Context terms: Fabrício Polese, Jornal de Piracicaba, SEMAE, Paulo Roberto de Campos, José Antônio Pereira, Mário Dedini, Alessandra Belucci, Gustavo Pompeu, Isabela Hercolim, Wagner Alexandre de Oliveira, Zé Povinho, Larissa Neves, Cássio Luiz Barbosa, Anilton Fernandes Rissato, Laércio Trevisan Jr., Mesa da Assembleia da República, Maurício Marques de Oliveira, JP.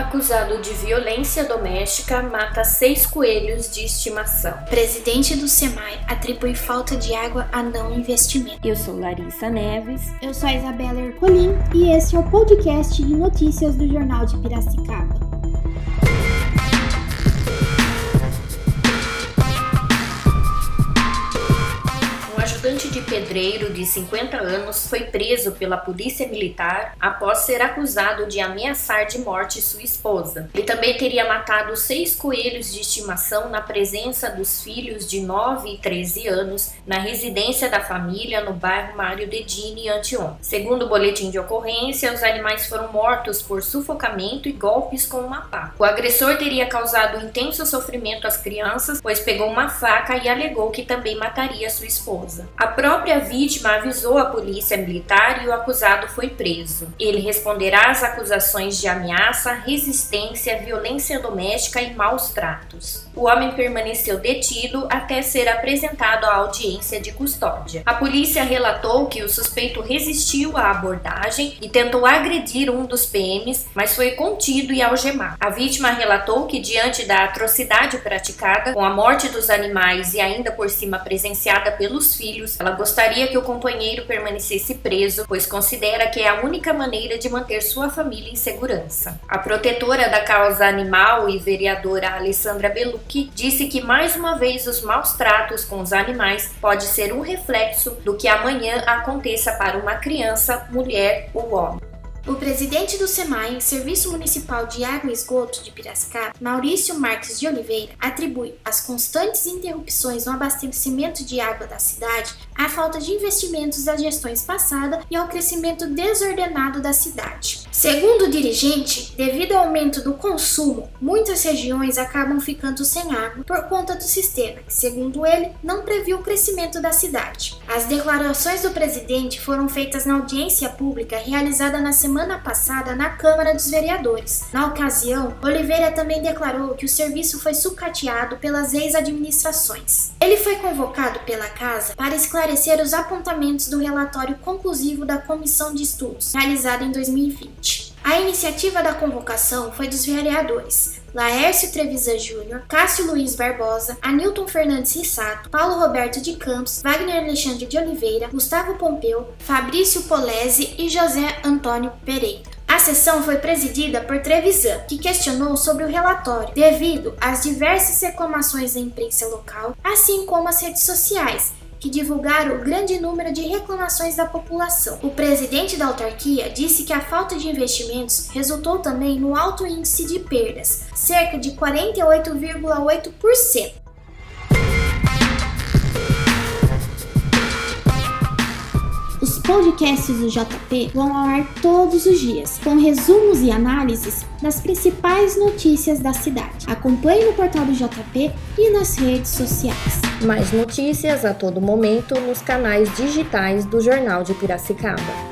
acusado de violência doméstica, mata 6 coelhos de estimação. Presidente do SEMAE atribui falta de água a não investimento. Eu sou Larissa Neves. Eu sou a Isabela Hercolim e esse é o podcast de notícias do Jornal de Piracicaba. Ajudante de pedreiro de 50 anos foi preso pela polícia militar após ser acusado de ameaçar de morte sua esposa. Ele também teria matado 6 coelhos de estimação na presença dos filhos de 9 e 13 anos na residência da família no bairro Mário Dedini, anteontem. Segundo o boletim de ocorrência, os animais foram mortos por sufocamento e golpes com uma pá. O agressor teria causado intenso sofrimento às crianças, pois pegou uma faca e alegou que também mataria sua esposa. A própria vítima avisou a polícia militar e o acusado foi preso. Ele responderá às acusações de ameaça, resistência, violência doméstica e maus tratos. O homem permaneceu detido até ser apresentado à audiência de custódia. A polícia relatou que o suspeito resistiu à abordagem e tentou agredir um dos PMs, mas foi contido e algemado. A vítima relatou que, diante da atrocidade praticada, com a morte dos animais e ainda por cima presenciada pelos filhos, ela gostaria que o companheiro permanecesse preso, pois considera que é a única maneira de manter sua família em segurança. A protetora da causa animal e vereadora Alessandra Belucci disse que mais uma vez os maus tratos com os animais pode ser um reflexo do que amanhã aconteça para uma criança, mulher ou homem. O presidente do SEMAE, Serviço Municipal de Água e Esgoto de Piracicaba, Maurício Marques de Oliveira, atribui as constantes interrupções no abastecimento de água da cidade à falta de investimentos das gestões passadas e ao crescimento desordenado da cidade. Segundo o dirigente, devido ao aumento do consumo, muitas regiões acabam ficando sem água por conta do sistema, que, segundo ele, não previu o crescimento da cidade. As declarações do presidente foram feitas na audiência pública realizada na semana passada na Câmara dos Vereadores. Na ocasião, Oliveira também declarou que o serviço foi sucateado pelas ex-administrações. Ele foi convocado pela Casa para esclarecer os apontamentos do relatório conclusivo da Comissão de Estudos, realizado em 2020. A iniciativa da convocação foi dos vereadores Laércio Trevisan Jr., Cássio Luiz Barbosa, Anilton Fernandes Rissato, Paulo Roberto de Campos, Wagner Alexandre de Oliveira, Gustavo Pompeu, Fabrício Polese e José Antônio Pereira. A sessão foi presidida por Trevisan, que questionou sobre o relatório, devido às diversas reclamações da imprensa local, assim como as redes sociais, que divulgaram o grande número de reclamações da população. O presidente da autarquia disse que a falta de investimentos resultou também no alto índice de perdas, cerca de 48,8%. Os podcasts do JP vão ao ar todos os dias, com resumos e análises das principais notícias da cidade. Acompanhe no portal do JP e nas redes sociais. Mais notícias a todo momento nos canais digitais do Jornal de Piracicaba.